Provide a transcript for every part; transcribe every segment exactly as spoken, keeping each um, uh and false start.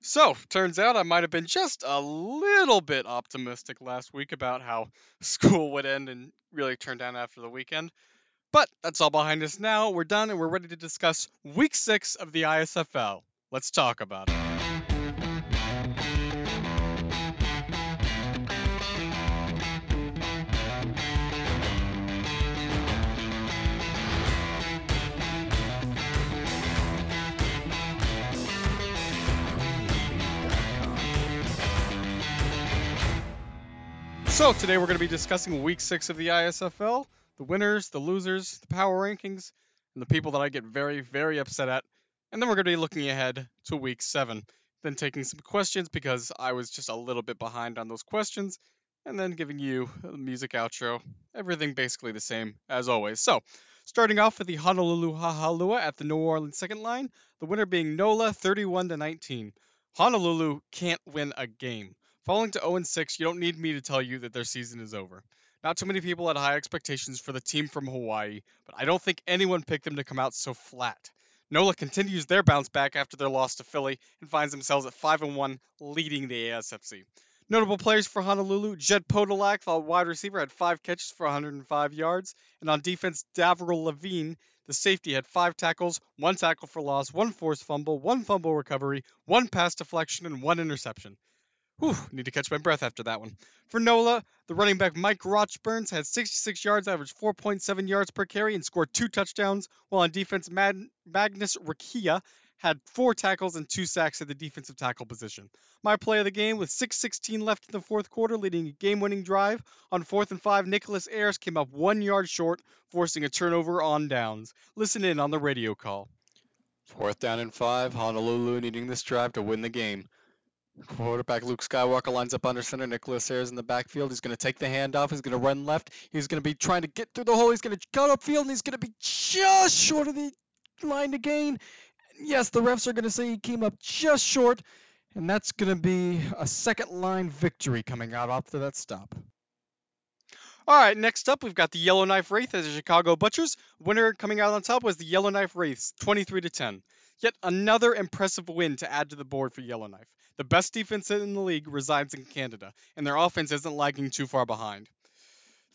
So, turns out I might have been just a little bit optimistic last week about how school would end and really turn down after the weekend. But that's all behind us now. We're done and we're ready to discuss week six of the I S F L. Let's talk about it. So today we're going to be discussing week six of the I S F L, the winners, the losers, the power rankings, and the people that I get very, very upset at. And then we're going to be looking ahead to week seven, then taking some questions because I was just a little bit behind on those questions, and then giving you a music outro, everything basically the same as always. So starting off with the Honolulu HaHalua at the New Orleans second line, the winner being NOLA thirty-one to nineteen. Honolulu can't win a game. Falling to oh and six, you don't need me to tell you that their season is over. Not too many people had high expectations for the team from Hawaii, but I don't think anyone picked them to come out so flat. NOLA continues their bounce back after their loss to Philly and finds themselves at five and one, leading the A S F C. Notable players for Honolulu, Jed Podolak, the wide receiver, had five catches for one hundred five yards, and on defense, Davril Levine, the safety, had five tackles, one tackle for loss, one forced fumble, one fumble recovery, one pass deflection, and one interception. Whew, need to catch my breath after that one. For NOLA, the running back Mike Rochburns had sixty-six yards, averaged four point seven yards per carry, and scored two touchdowns, while on defense, Mag- Magnus Rakia had four tackles and two sacks at the defensive tackle position. My play of the game with six sixteen left in the fourth quarter, leading a game-winning drive. On fourth and five, Nicholas Ayers came up one yard short, forcing a turnover on downs. Listen in on the radio call. Fourth down and five, Honolulu needing this drive to win the game. Quarterback Luke Skywalker lines up under center. Nicholas Harris in the backfield. He's going to take the handoff. He's going to run left. He's going to be trying to get through the hole. He's going to cut upfield, and he's going to be just short of the line to gain. Yes, the refs are going to say he came up just short, and that's going to be a second-line victory coming out after that stop. All right, next up, we've got the Yellowknife Wraith as the Chicago Butchers. Winner coming out on top was the Yellowknife Wraiths, twenty-three to ten. Yet another impressive win to add to the board for Yellowknife. The best defense in the league resides in Canada, and their offense isn't lagging too far behind.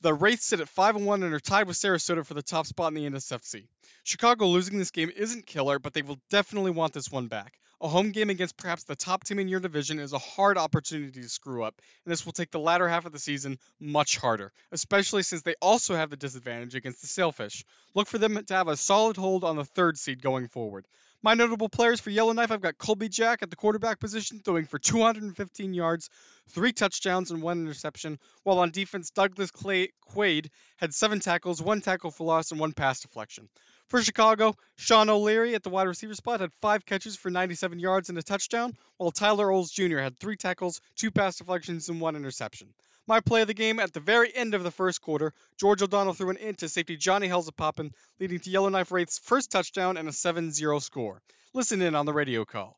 The Wraiths sit at five and one and are tied with Sarasota for the top spot in the N S F C. Chicago losing this game isn't killer, but they will definitely want this one back. A home game against perhaps the top team in your division is a hard opportunity to screw up, and this will take the latter half of the season much harder, especially since they also have the disadvantage against the Sailfish. Look for them to have a solid hold on the third seed going forward. My notable players for Yellowknife, I've got Colby Jack at the quarterback position, throwing for two hundred fifteen yards, three touchdowns, and one interception, while on defense, Douglas Quaid had seven tackles, one tackle for loss, and one pass deflection. For Chicago, Sean O'Leary at the wide receiver spot had five catches for ninety-seven yards and a touchdown, while Tyler Oles Junior had three tackles, two pass deflections, and one interception. My play of the game at the very end of the first quarter, George O'Donnell threw an in to safety Johnny Helzapoppen, leading to Yellowknife Wraith's first touchdown and a seven zero score. Listen in on the radio call.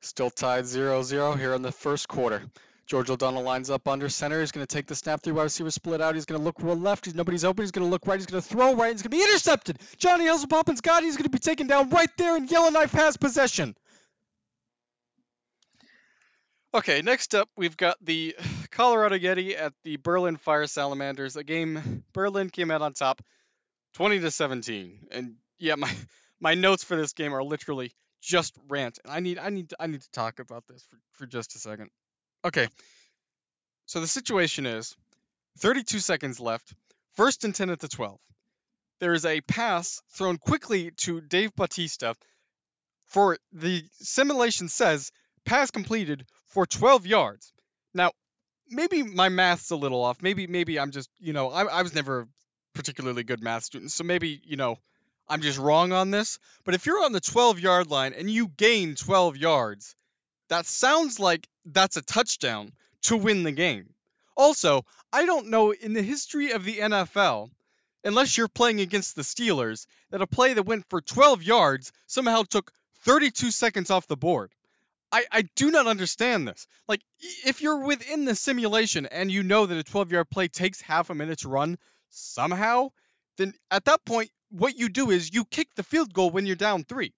Still tied zero zero here in the first quarter. George O'Donnell lines up under center. He's going to take the snap. Three wide receivers split out. He's going to look left. He's, nobody's open. He's going to look right. He's going to throw right. He's going to be intercepted. Johnny Helzapoppen's got it. He's going to be taken down right there, and Yellowknife has possession. Okay, next up, we've got the Colorado Yeti at the Berlin Fire Salamanders. A game Berlin came out on top, twenty to seventeen. And yeah, my my notes for this game are literally just rant. And I need I need to, I need to talk about this for, for just a second. Okay. So the situation is thirty-two seconds left, first and ten at the twelve. There is a pass thrown quickly to Dave Bautista for the simulation says pass completed for twelve yards. Now, maybe my math's a little off. Maybe maybe I'm just, you know, I, I was never a particularly good math student, so maybe, you know, I'm just wrong on this. But if you're on the twelve-yard line and you gain twelve yards, that sounds like that's a touchdown to win the game. Also, I don't know in the history of the N F L, unless you're playing against the Steelers, that a play that went for twelve yards somehow took thirty-two seconds off the board. I, I do not understand this. Like, if you're within the simulation and you know that a twelve-yard play takes half a minute to run somehow, then at that point, what you do is you kick the field goal when you're down three.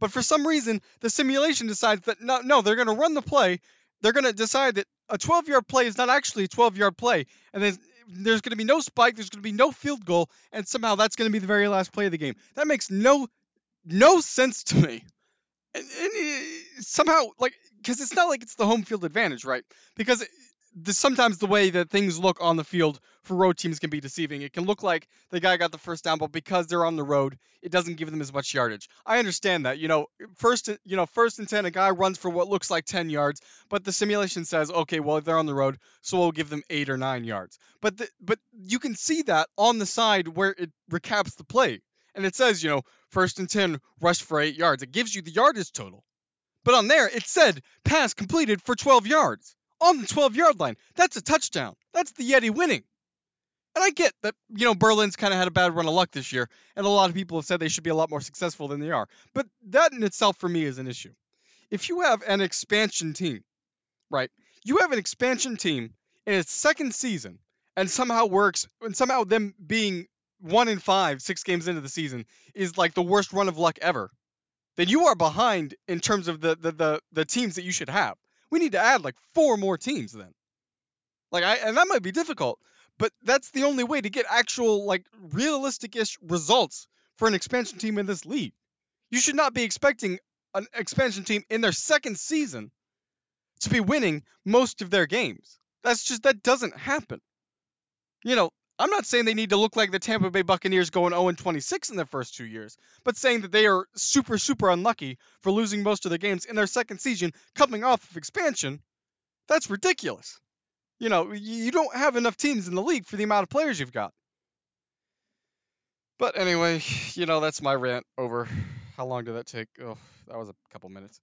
But for some reason, the simulation decides that no, no, they're going to run the play. They're going to decide that a twelve-yard play is not actually a twelve-yard play. And then there's going to be no spike. There's going to be no field goal. And somehow that's going to be the very last play of the game. That makes no no sense to me. And, and it, somehow, like, because it's not like it's the home field advantage, right? Because it, the, sometimes the way that things look on the field for road teams can be deceiving. It can look like the guy got the first down, but because they're on the road, it doesn't give them as much yardage. I understand that. You know, first, you know, first and ten, a guy runs for what looks like ten yards, but the simulation says, okay, well, they're on the road, so we'll give them eight or nine yards. But the, but you can see that on the side where it recaps the play. And it says, you know, first and ten, rush for eight yards. It gives you the yardage total. But on there, it said pass completed for twelve yards. On the twelve-yard line. That's a touchdown. That's the Yeti winning. And I get that, you know, Berlin's kind of had a bad run of luck this year, and a lot of people have said they should be a lot more successful than they are. But that in itself, for me, is an issue. If you have an expansion team, right, you have an expansion team in its second season, and somehow works, and somehow them being one in five, six games into the season is like the worst run of luck ever, then you are behind in terms of the the the, the teams that you should have. We need to add like four more teams then. Like I and that might be difficult, but that's the only way to get actual like realistic-ish results for an expansion team in this league. You should not be expecting an expansion team in their second season to be winning most of their games. That's just that doesn't happen. You know, I'm not saying they need to look like the Tampa Bay Buccaneers going oh and twenty-six in their first two years, but saying that they are super, super unlucky for losing most of their games in their second season coming off of expansion, that's ridiculous. You know, you don't have enough teams in the league for the amount of players you've got. But anyway, you know, that's my rant over. How long did that take? Oh, that was a couple minutes.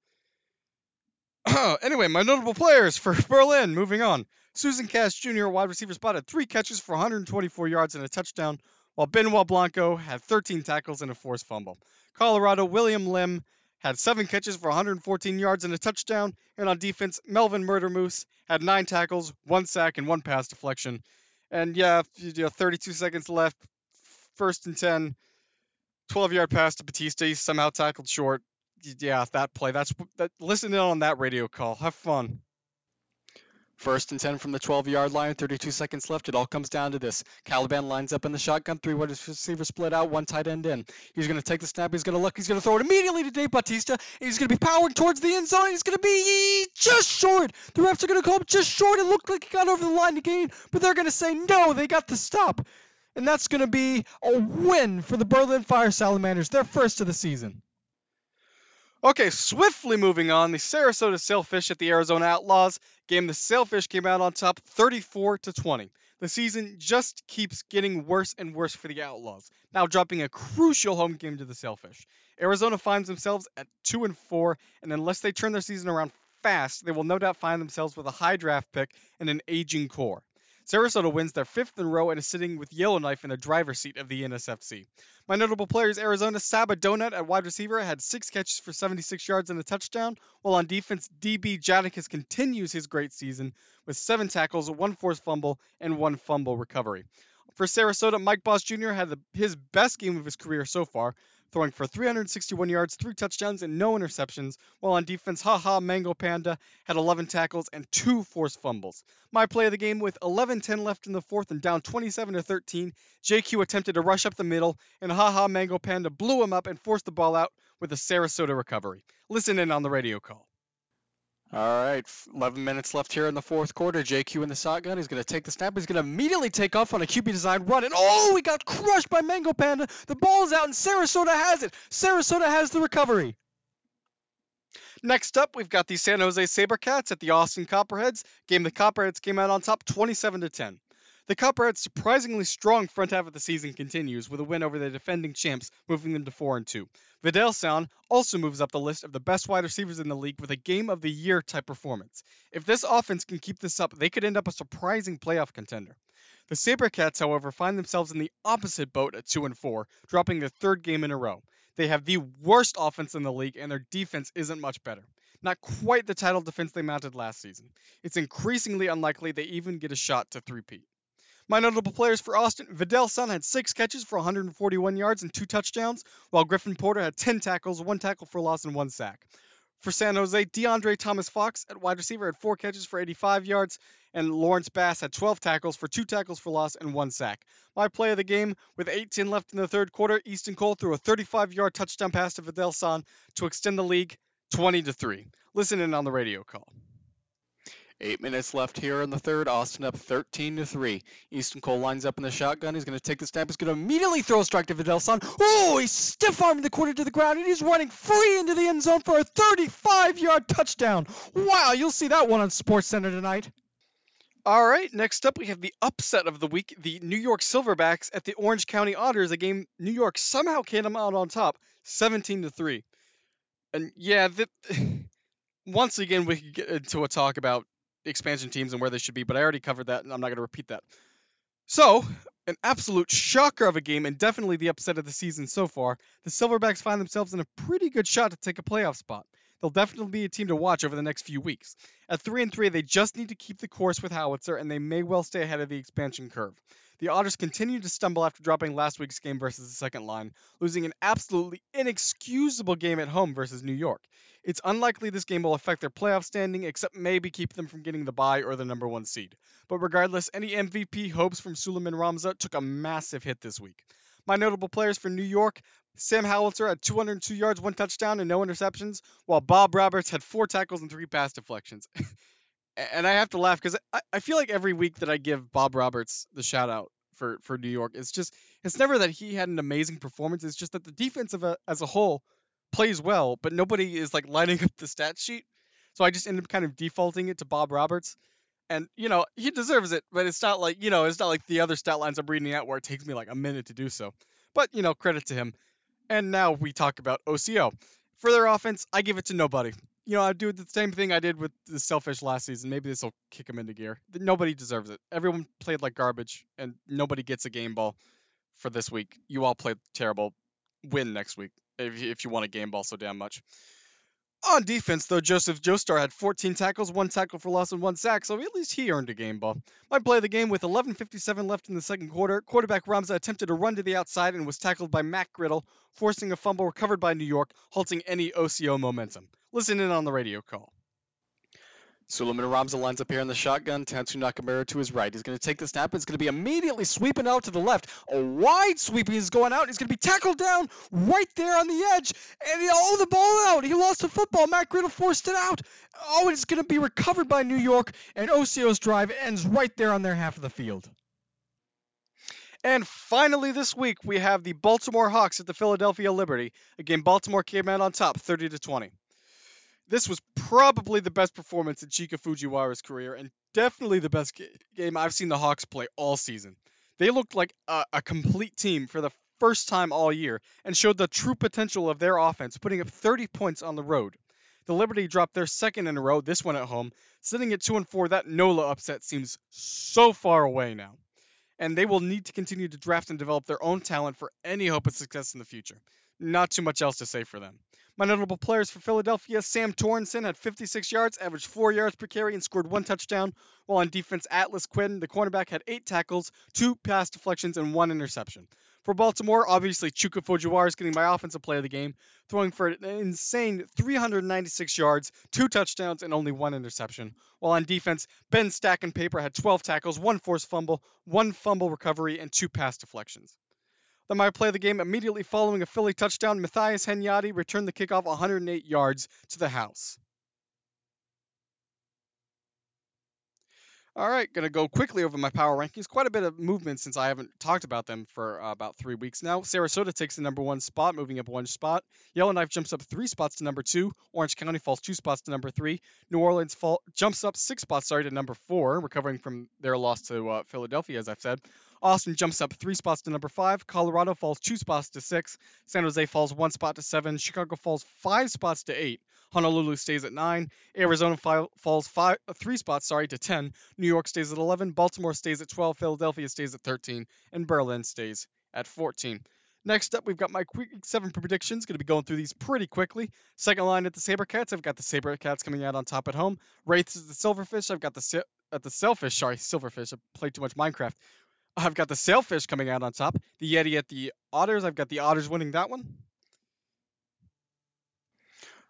Anyway, my notable players for Berlin, moving on. Susan Cash Junior, wide receiver spot, had three catches for one hundred twenty-four yards and a touchdown, while Benoit Blanco had thirteen tackles and a forced fumble. Colorado, William Lim had seven catches for one hundred fourteen yards and a touchdown, and on defense, Melvin Murdermoose had nine tackles, one sack, and one pass deflection. And yeah, you know, thirty-two seconds left, first and ten, twelve-yard pass to Bautista. He somehow tackled short. Yeah, that play. That's that, listen in on that radio call. Have fun. First and ten from the twelve-yard line, thirty-two seconds left. It all comes down to this. Caliban lines up in the shotgun, three wide receivers split out, one tight end in. He's going to take the snap. He's going to look. He's going to throw it immediately to Dave Bautista. And he's going to be powered towards the end zone. He's going to be just short. The refs are going to call him just short. It looked like he got over the line to gain, but they're going to say, no, they got the stop. And that's going to be a win for the Berlin Fire Salamanders, their first of the season. Okay, swiftly moving on, the Sarasota Sailfish at the Arizona Outlaws game. The Sailfish came out on top thirty-four to twenty. The season just keeps getting worse and worse for the Outlaws, now dropping a crucial home game to the Sailfish. Arizona finds themselves at two and four, and unless they turn their season around fast, they will no doubt find themselves with a high draft pick and an aging core. Sarasota wins their fifth in a row and is sitting with Yellowknife in the driver's seat of the N S F C. My notable players, Arizona Sabadonut at wide receiver had six catches for seventy-six yards and a touchdown, while on defense, D B Jadakus continues his great season with seven tackles, one forced fumble, and one fumble recovery. For Sarasota, Mike Boss Junior had the, his best game of his career so far, throwing for three hundred sixty-one yards, three touchdowns, and no interceptions, while on defense, Ha Ha Mango Panda had eleven tackles and two forced fumbles. My play of the game, with eleven ten left in the fourth and down twenty-seven to thirteen, J Q attempted to rush up the middle, and Ha Ha Mango Panda blew him up and forced the ball out with a Sarasota recovery. Listen in on the radio call. All right, eleven minutes left here in the fourth quarter. J Q in the shotgun. He's going to take the snap. He's going to immediately take off on a Q B design run. And, oh, he got crushed by Mango Panda. The ball's out, and Sarasota has it. Sarasota has the recovery. Next up, we've got the San Jose Sabercats at the Austin Copperheads. Game the Copperheads came out on top twenty-seven to ten. The Copperheads' surprisingly strong front half of the season continues with a win over the defending champs, moving them to four and two. Vidal Sun also moves up the list of the best wide receivers in the league with a game-of-the-year type performance. If this offense can keep this up, they could end up a surprising playoff contender. The Sabercats, however, find themselves in the opposite boat at two and four, dropping their third game in a row. They have the worst offense in the league, and their defense isn't much better. Not quite the title defense they mounted last season. It's increasingly unlikely they even get a shot to three-peat. My notable players for Austin, Vidal Sun had six catches for one hundred forty-one yards and two touchdowns, while Griffin Porter had ten tackles, one tackle for loss, and one sack. For San Jose, DeAndre Thomas-Fox at wide receiver had four catches for eighty-five yards, and Lawrence Bass had twelve tackles for two tackles for loss and one sack. My play of the game, with eighteen left in the third quarter, Easton Cole threw a thirty-five-yard touchdown pass to Vidal Sun to extend the lead twenty to three. Listen in on the radio call. Eight minutes left here in the third. Austin up thirteen to three. Easton Cole lines up in the shotgun. He's going to take the snap. He's going to immediately throw a strike to Vidal Sun. Oh, he's stiff-armed the quarter to the ground, and he's running free into the end zone for a thirty-five-yard touchdown. Wow, you'll see that one on SportsCenter tonight. All right, next up we have the upset of the week, the New York Silverbacks at the Orange County Otters, a game New York somehow came out on top, seventeen to three. And yeah, that, once again we could get into a talk about expansion teams and where they should be, but I already covered that, and I'm not going to repeat that. So, an absolute shocker of a game, and definitely the upset of the season so far, the Silverbacks find themselves in a pretty good shot to take a playoff spot. They'll definitely be a team to watch over the next few weeks. At three and three, they just need to keep the course with Howitzer, and they may well stay ahead of the expansion curve. The Otters continue to stumble after dropping last week's game versus the second line, losing an absolutely inexcusable game at home versus New York. It's unlikely this game will affect their playoff standing, except maybe keep them from getting the bye or the number one seed. But regardless, any M V P hopes from Suleiman Ramza took a massive hit this week. My notable players for New York: Sam Howitzer had two hundred two yards, one touchdown, and no interceptions, while Bob Roberts had four tackles and three pass deflections. And I have to laugh because I, I feel like every week that I give Bob Roberts the shout-out for, for New York, it's just it's never that he had an amazing performance. It's just that the defense of a, as a whole plays well, but nobody is like lining up the stat sheet. So I just end up kind of defaulting it to Bob Roberts. And, you know, he deserves it, but it's not like, you know, it's not like the other stat lines I'm reading out where it takes me like a minute to do so. But, you know, credit to him. And now we talk about O C O. For their offense, I give it to nobody. You know, I do the same thing I did with the Selfish last season. Maybe this will kick them into gear. Nobody deserves it. Everyone played like garbage, and nobody gets a game ball for this week. You all played terrible. Win next week if you, if you want a game ball so damn much. On defense, though, Joseph Joestar had fourteen tackles, one tackle for loss, and one sack, so at least he earned a game ball. My play of the game, with eleven fifty-seven left in the second quarter, quarterback Ramza attempted a run to the outside and was tackled by Mack Griddle, forcing a fumble recovered by New York, halting any O C O momentum. Listen in on the radio call. Suleiman Ramza lines up here in the shotgun. Tatsu Nakamura to his right. He's going to take the snap. It's going to be immediately sweeping out to the left. A wide sweep is going out. He's going to be tackled down right there on the edge. And he, oh, the ball out. He lost the football. Matt Griddle forced it out. Oh, it's going to be recovered by New York. And O C O's drive ends right there on their half of the field. And finally this week, we have the Baltimore Hawks at the Philadelphia Liberty. Again, Baltimore came out on top thirty to twenty. This was probably the best performance in Chika Fujiwara's career, and definitely the best ga- game I've seen the Hawks play all season. They looked like a, a complete team for the first time all year, and showed the true potential of their offense, putting up thirty points on the road. The Liberty dropped their second in a row, this one at home. Sitting at two and four, that NOLA upset seems so far away now. And they will need to continue to draft and develop their own talent for any hope of success in the future. Not too much else to say for them. My notable players for Philadelphia: Sam Torrenson had fifty-six yards, averaged four yards per carry, and scored one touchdown, while on defense, Atlas Quinn, the cornerback, had eight tackles, two pass deflections, and one interception. For Baltimore, obviously, Chuka Fujiwara is getting my offensive play of the game, throwing for an insane three hundred ninety-six yards, two touchdowns, and only one interception. While on defense, Ben Stackenpaper had twelve tackles, one forced fumble, one fumble recovery, and two pass deflections. The my play of the game, immediately following a Philly touchdown, Matthias Henyatte returned the kickoff one hundred eight yards to the house. All right, going to go quickly over my power rankings. Quite a bit of movement since I haven't talked about them for uh, about three weeks now. Sarasota takes the number one spot, moving up one spot. Yellowknife jumps up three spots to number two. Orange County falls two spots to number three. New Orleans fall, jumps up six spots sorry, to number four, recovering from their loss to uh, Philadelphia, as I've said. Austin jumps up three spots to number five. Colorado falls two spots to six. San Jose falls one spot to seven. Chicago falls five spots to eight. Honolulu stays at nine. Arizona fi- falls five, three spots sorry, to ten. New York stays at eleven. Baltimore stays at twelve. Philadelphia stays at thirteen. And Berlin stays at fourteen. Next up, we've got my quick seven predictions. Going to be going through these pretty quickly. Second line at the Sabercats. I've got the Sabercats coming out on top at home. Wraiths is the Silverfish. I've got the, si- at the Selfish. Sorry, Silverfish. I played too much Minecraft. I've got the sailfish coming out on top. The Yeti at the otters. I've got the otters winning that one.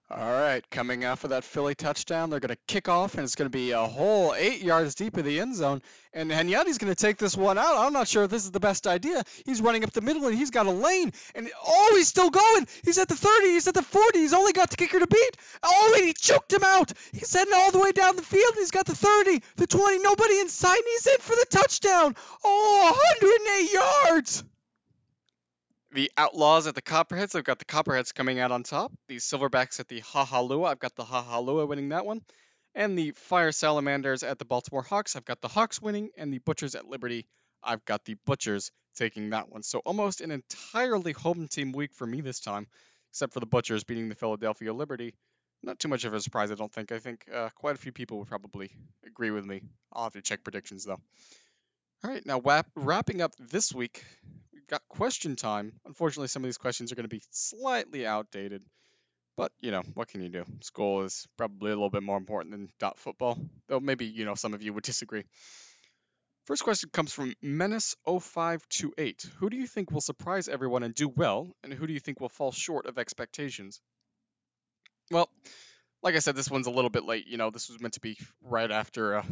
All right, coming off of that Philly touchdown, they're going to kick off, and it's going to be a whole eight yards deep of the end zone. And Hanyati's going to take this one out. I'm not sure if this is the best idea. He's running up the middle, and he's got a lane. And, oh, he's still going. He's at the thirty. He's at the forty. He's only got the kicker to beat. Oh, and he choked him out. He's heading all the way down the field. He's got the thirty, the twenty. Nobody inside, and he's in for the touchdown. Oh, one hundred eight yards. The Outlaws at the Copperheads. I've got the Copperheads coming out on top. The Silverbacks at the HaHalua. I've got the HaHalua winning that one. And the Fire Salamanders at the Baltimore Hawks. I've got the Hawks winning. And the Butchers at Liberty. I've got the Butchers taking that one. So almost an entirely home team week for me this time, except for the Butchers beating the Philadelphia Liberty. Not too much of a surprise, I don't think. I think uh, quite a few people would probably agree with me. I'll have to check predictions, though. All right, now wrap, wrapping up this week, we've got question time. Unfortunately, some of these questions are going to be slightly outdated, but, you know, what can you do? School is probably a little bit more important than dot football, though maybe, you know, some of you would disagree. First question comes from Menace zero five two eight. Who do you think will surprise everyone and do well, and who do you think will fall short of expectations? Well, like I said, this one's a little bit late. You know, this was meant to be right after... Uh,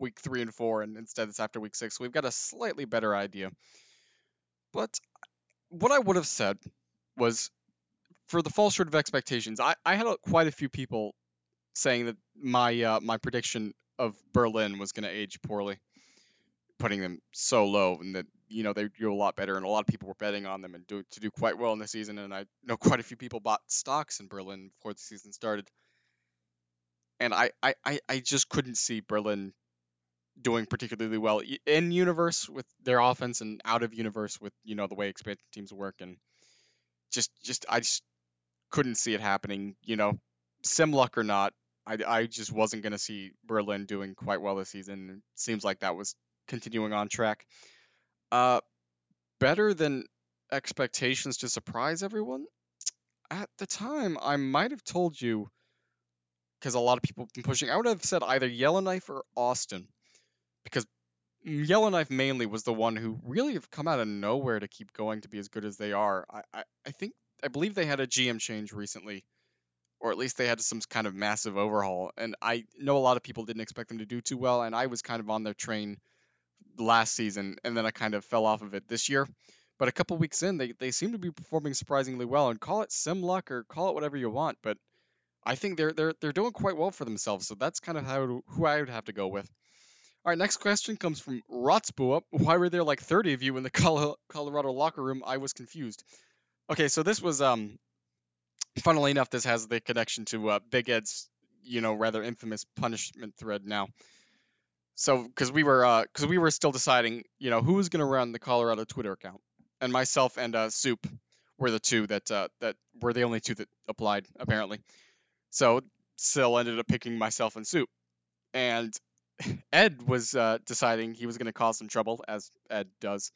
week three and four, and instead it's after week six. So we've got a slightly better idea. But what I would have said was, for the fall short of expectations, I, I had quite a few people saying that my uh, my prediction of Berlin was going to age poorly, putting them so low, and that, you know, they do a lot better, and a lot of people were betting on them and do to do quite well in the season. And I know quite a few people bought stocks in Berlin before the season started. And I, I, I just couldn't see Berlin doing particularly well in universe with their offense, and out of universe with, you know, the way expansion teams work, and just just I just couldn't see it happening. You know, Simluck or not, I, I just wasn't going to see Berlin doing quite well this season. It seems like that was continuing on track. Uh, better than expectations to surprise everyone? At the time, I might have told you, because a lot of people have been pushing, I would have said either Yellowknife or Austin, because Yellowknife mainly was the one who really have come out of nowhere to keep going to be as good as they are. I, I, I think, I believe they had a G M change recently, or at least they had some kind of massive overhaul. And I know a lot of people didn't expect them to do too well, and I was kind of on their train last season, and then I kind of fell off of it this year. But a couple weeks in, they, they seem to be performing surprisingly well, and call it sim luck or call it whatever you want, but I think they're they're they're doing quite well for themselves. So that's kind of how who I would have to go with. All right, next question comes from Rotsbua. Why were there like thirty of you in the Colorado locker room? I was confused. Okay, so this was, um, funnily enough, this has the connection to uh, Big Ed's, you know, rather infamous punishment thread now. So, because we were, uh, because we were still deciding, you know, who was going to run the Colorado Twitter account, and myself and uh, Soup were the two that uh, that were the only two that applied apparently. So, Sil ended up picking myself and Soup, and Ed was uh, deciding he was going to cause some trouble, as Ed does.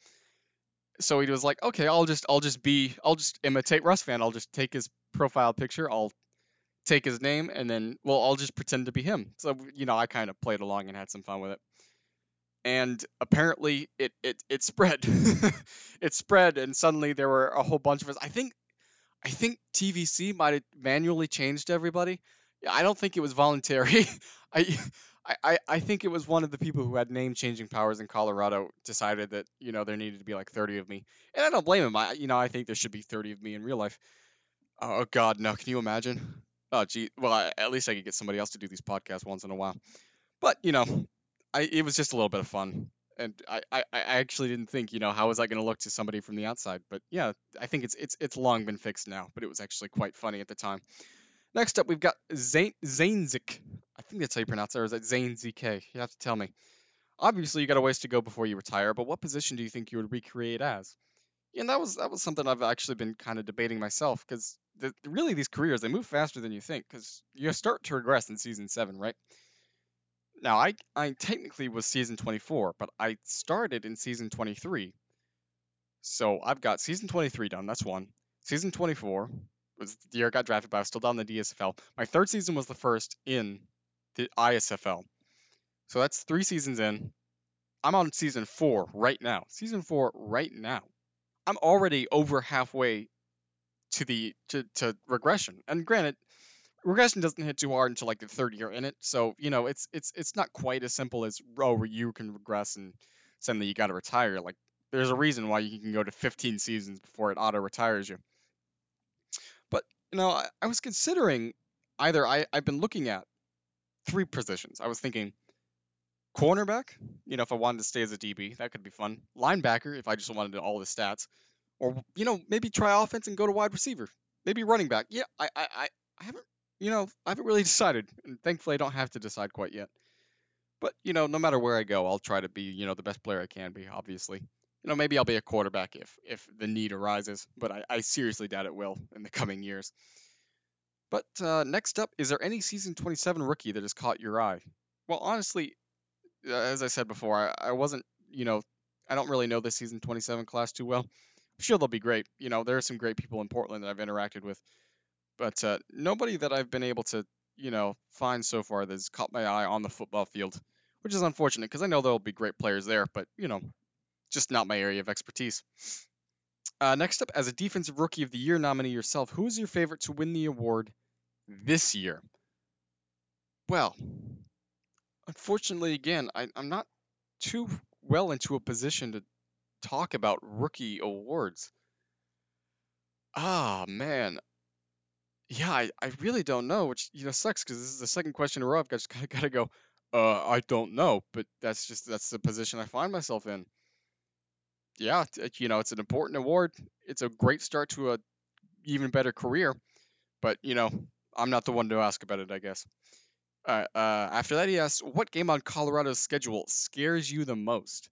So he was like, "Okay, I'll just, I'll just be, I'll just imitate Russ Fan. I'll just take his profile picture. I'll take his name, and then, well, I'll just pretend to be him." So, you know, I kind of played along and had some fun with it. And apparently, it it it spread. It spread, and suddenly there were a whole bunch of us. I think, I think T V C might have manually changed everybody. I don't think it was voluntary. I. I, I think it was one of the people who had name-changing powers in Colorado decided that, you know, there needed to be like thirty of me. And I don't blame him. I, you know, I think there should be thirty of me in real life. Oh, God, no. Can you imagine? Oh, gee. Well, I, at least I could get somebody else to do these podcasts once in a while. But, you know, I, it was just a little bit of fun. And I, I, I actually didn't think, you know, how was I going to look to somebody from the outside? But, yeah, I think it's it's it's long been fixed now. But it was actually quite funny at the time. Next up, we've got Zain Zainzik. I think that's how you pronounce it, or is that Zain Z K? You have to tell me. Obviously, you got a ways to go before you retire, but what position do you think you would recreate as? And that was that was something I've actually been kind of debating myself, because the, really these careers, they move faster than you think, because you start to regress in Season seven, right? Now, I, I technically was Season twenty-four, but I started in Season twenty-three. So I've got Season twenty-three done, that's one. Season twenty-four... was the year I got drafted, but I was still down in the D S F L. My third season was the first in the I S F L. So that's three seasons in. I'm on season four right now. Season four right now. I'm already over halfway to the to, to regression. And granted, regression doesn't hit too hard until like the third year in it. So, you know, it's it's it's not quite as simple as, oh, you can regress and suddenly you got to retire. Like, there's a reason why you can go to fifteen seasons before it auto-retires you. But, you know, I, I was considering either I, I've been looking at three positions. I was thinking cornerback, you know, if I wanted to stay as a D B, that could be fun. Linebacker, if I just wanted to all the stats. Or, you know, maybe try offense and go to wide receiver. Maybe running back. Yeah, I, I, I haven't, you know, I haven't really decided. And thankfully, I don't have to decide quite yet. But, you know, no matter where I go, I'll try to be, you know, the best player I can be, obviously. You know, maybe I'll be a quarterback if, if the need arises. But I, I seriously doubt it will in the coming years. But uh, next up, is there any Season twenty-seven rookie that has caught your eye? Well, honestly, as I said before, I, I wasn't, you know, I don't really know the Season twenty-seven class too well. I'm sure they'll be great. You know, there are some great people in Portland that I've interacted with. But uh, nobody that I've been able to, you know, find so far that's caught my eye on the football field, which is unfortunate because I know there'll be great players there, but, you know, just not my area of expertise. Uh, next up, as a Defensive Rookie of the Year nominee yourself, who is your favorite to win the award this year? Well, unfortunately, again, I, I'm not too well into a position to talk about rookie awards. Ah, man. Yeah, I, I really don't know, which, you know, sucks because this is the second question in a row. I've just got to go, uh, I don't know, but that's just, that's the position I find myself in. Yeah, you know, it's an important award. It's a great start to a even better career, but, you know, I'm not the one to ask about it, I guess. Uh, uh, after that, he asks, what game on Colorado's schedule scares you the most?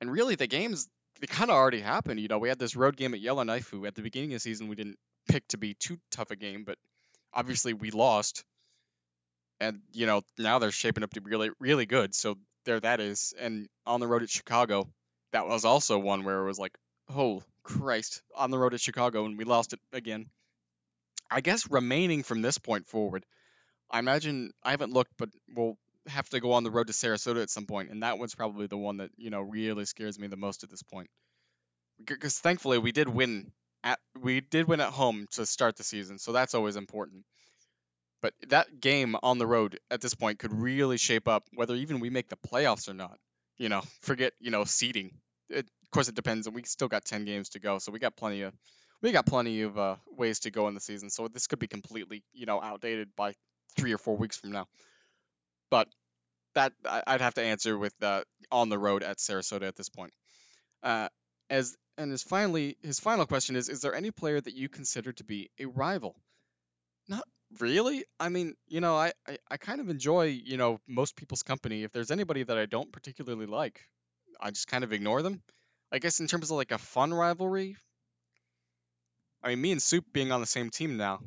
And really, the games, they kind of already happened. You know, we had this road game at Yellowknife, who at the beginning of the season we didn't pick to be too tough a game, but obviously we lost. And, you know, now they're shaping up to be really, really good. So there that is. And on the road at Chicago, that was also one where it was like, oh, Christ, on the road at Chicago, and we lost it again. I guess remaining from this point forward, I imagine, I haven't looked, but we'll have to go on the road to Sarasota at some point, and that one's probably the one that, you know, really scares me the most at this point. Because thankfully we did win at we did win at home to start the season, so that's always important. But that game on the road at this point could really shape up whether even we make the playoffs or not. You know, forget, you know, seeding. It, of course, it depends, and we still got ten games to go, so we got plenty of we got plenty of uh, ways to go in the season. So this could be completely, you know, outdated by three or four weeks from now. But that I'd have to answer with uh, on the road at Sarasota at this point. Uh, as and as finally, his final question is: is there any player that you consider to be a rival? Not really. I mean, you know, I, I, I kind of enjoy, you know, most people's company. If there's anybody that I don't particularly like, I just kind of ignore them. I guess in terms of like a fun rivalry, I mean, me and Soup being on the same team now,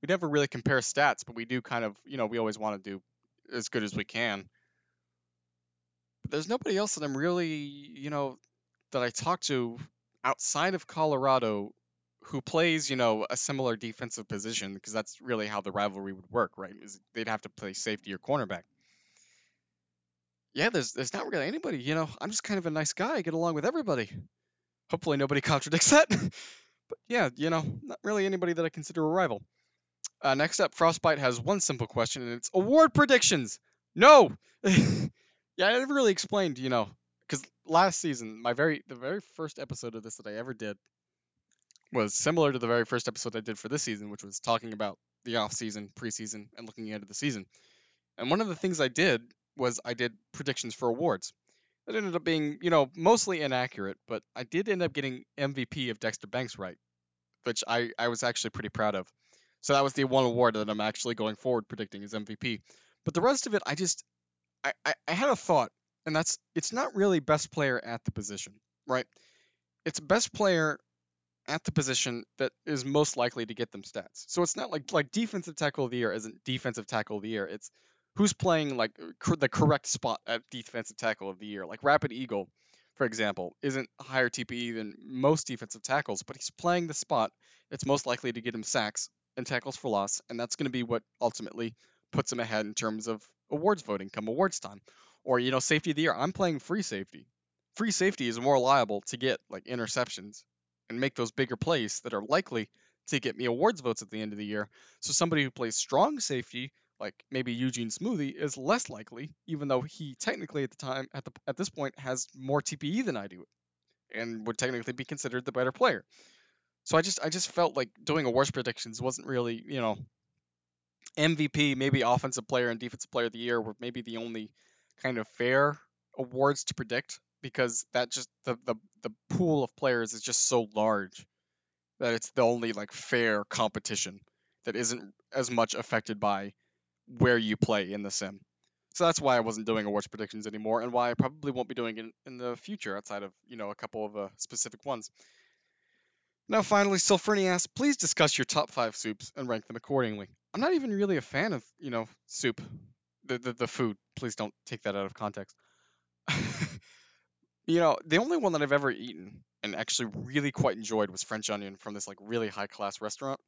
we never really compare stats, but we do kind of, you know, we always want to do as good as we can. But there's nobody else that I'm really, you know, that I talk to outside of Colorado who plays, you know, a similar defensive position, because that's really how the rivalry would work, right? Is they'd have to play safety or cornerback. Yeah, there's there's not really anybody, you know. I'm just kind of a nice guy. I get along with everybody. Hopefully nobody contradicts that. But yeah, you know, not really anybody that I consider a rival. Uh, next up, Frostbite has one simple question, and it's award predictions. No, yeah, I never really explained, you know, because last season, my very the very first episode of this that I ever did was similar to the very first episode I did for this season, which was talking about the off season, preseason, and looking ahead to the season. And one of the things I did was I did predictions for awards. That ended up being, you know, mostly inaccurate, but I did end up getting M V P of Dexter Banks right, which I, I was actually pretty proud of. So that was the one award that I'm actually going forward predicting is M V P. But the rest of it, I just, I, I, I had a thought, and that's, it's not really best player at the position, right? It's best player at the position that is most likely to get them stats. So it's not like, like defensive tackle of the year isn't defensive tackle of the year. It's who's playing like cor- the correct spot at defensive tackle of the year. Like Rapid Eagle, for example, isn't higher T P E than most defensive tackles, but he's playing the spot that's most likely to get him sacks and tackles for loss, and that's going to be what ultimately puts him ahead in terms of awards voting come awards time. Or, you know, safety of the year, I'm playing free safety. Free safety is more liable to get, like, interceptions and make those bigger plays that are likely to get me awards votes at the end of the year. So somebody who plays strong safety, like maybe Eugene Smoothie, is less likely, even though he technically at the time, at the at this point, has more T P E than I do and would technically be considered the better player. So I just I just felt like doing awards predictions wasn't really, you know, M V P, maybe offensive player and defensive player of the year were maybe the only kind of fair awards to predict, because that just the the, the pool of players is just so large that it's the only like fair competition that isn't as much affected by where you play in the sim. So that's why I wasn't doing awards predictions anymore, and why I probably won't be doing it in, in the future outside of, you know, a couple of uh, specific ones. Now finally, Silfrini asks, please discuss your top five soups and rank them accordingly. I'm not even really a fan of, you know, soup, the the, the food. Please don't take that out of context. You know, the only one that I've ever eaten and actually really quite enjoyed was French onion from this like really high class restaurant.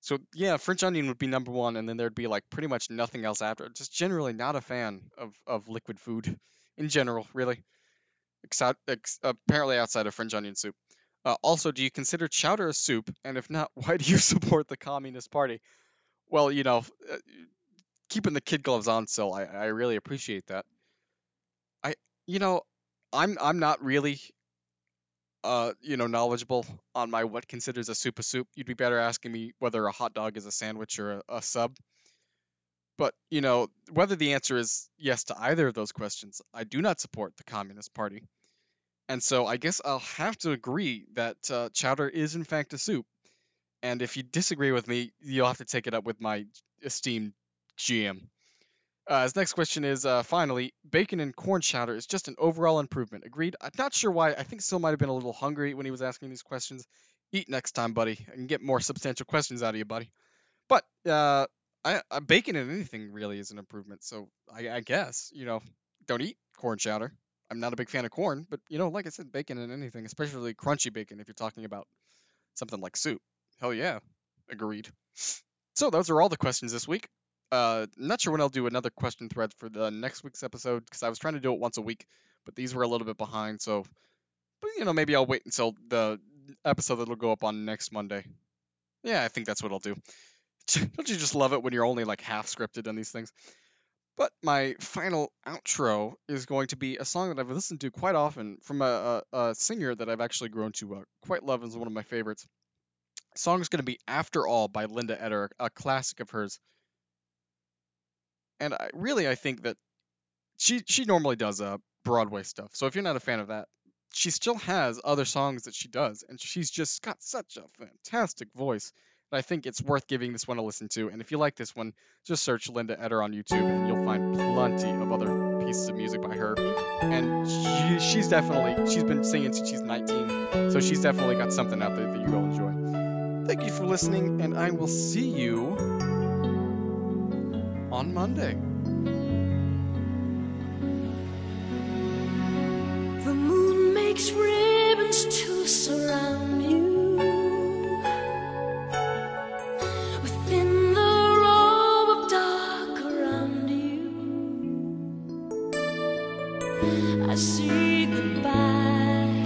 So yeah, French onion would be number one, and then there'd be like pretty much nothing else after. Just generally not a fan of, of liquid food in general, really. Except, ex- apparently outside of French onion soup. Uh, also, do you consider chowder a soup? And if not, why do you support the Communist Party? Well, you know, uh, keeping the kid gloves on still, I, I really appreciate that. I, you know, I'm I'm not really... Uh, you know, knowledgeable on my what considers a soup a soup. You'd be better asking me whether a hot dog is a sandwich or a, a sub. But, you know, whether the answer is yes to either of those questions, I do not support the Communist Party. And so I guess I'll have to agree that uh, chowder is in fact a soup. And if you disagree with me, you'll have to take it up with my esteemed G M. Uh, his next question is, uh, finally, bacon and corn chowder is just an overall improvement. Agreed? I'm not sure why. I think Sil might have been a little hungry when he was asking these questions. Eat next time, buddy, and get more substantial questions out of you, buddy. But uh, I, I, bacon and anything really is an improvement. So I, I guess, you know, don't eat corn chowder. I'm not a big fan of corn, but, you know, like I said, bacon and anything, especially crunchy bacon if you're talking about something like soup. Hell yeah. Agreed. So those are all the questions this week. Uh, not sure when I'll do another question thread for the next week's episode, because I was trying to do it once a week, but these were a little bit behind, so, but, you know, maybe I'll wait until the episode that'll go up on next Monday. Yeah, I think that's what I'll do. Don't you just love it when you're only, like, half scripted on these things? But my final outro is going to be a song that I've listened to quite often from a, a, a singer that I've actually grown to uh, quite love and is one of my favorites. The song is going to be After All by Linda Eder, a classic of hers. And I, really, I think that she she normally does uh, Broadway stuff. So if you're not a fan of that, she still has other songs that she does. And she's just got such a fantastic voice. And I think it's worth giving this one a listen to. And if you like this one, just search Linda Eder on YouTube and you'll find plenty of other pieces of music by her. And she, she's definitely, she's been singing since she's nineteen. So she's definitely got something out there that you'll enjoy. Thank you for listening, and I will see you on Monday. The moon makes ribbons to surround you within the robe of dark around you. I see goodbye,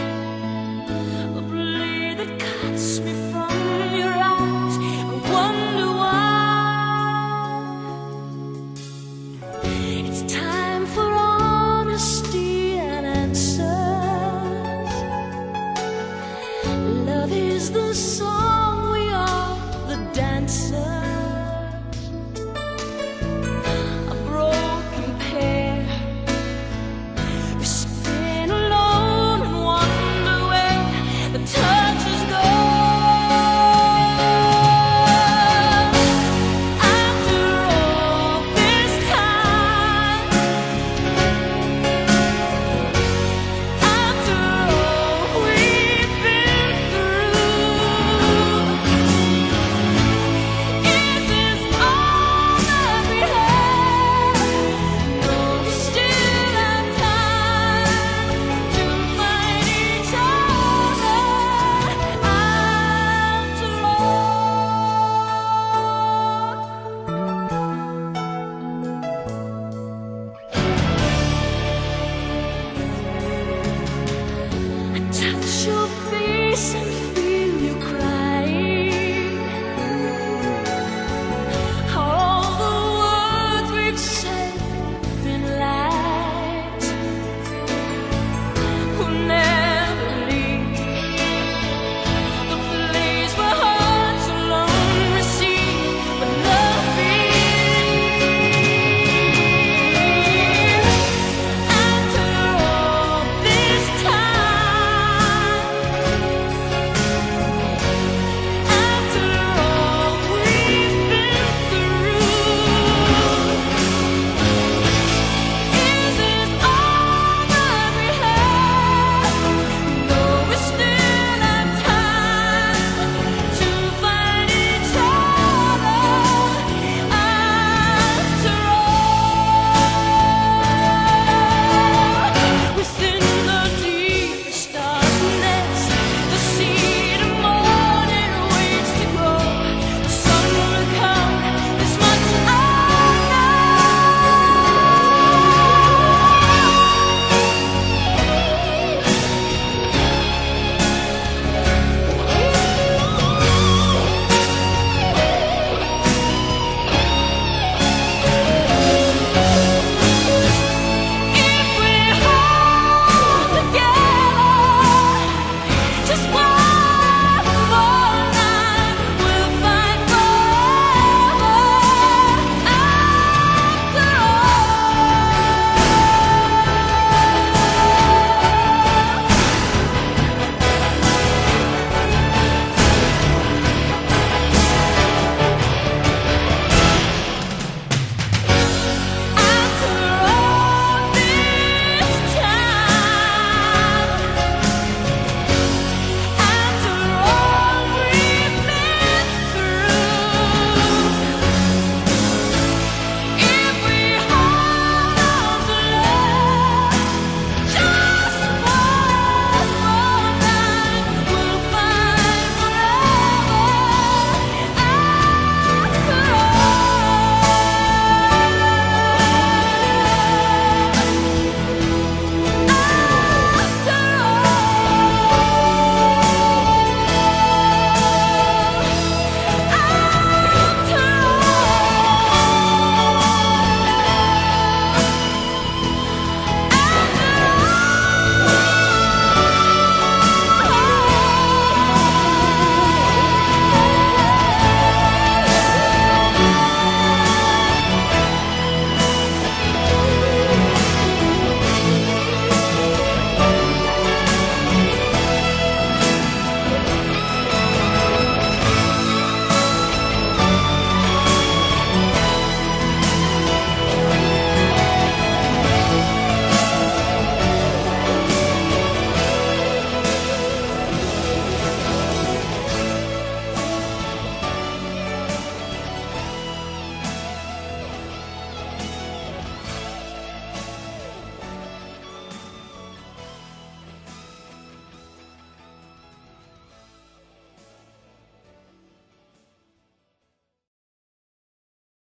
the blade that cuts me from your eyes. I wonder why. The sun.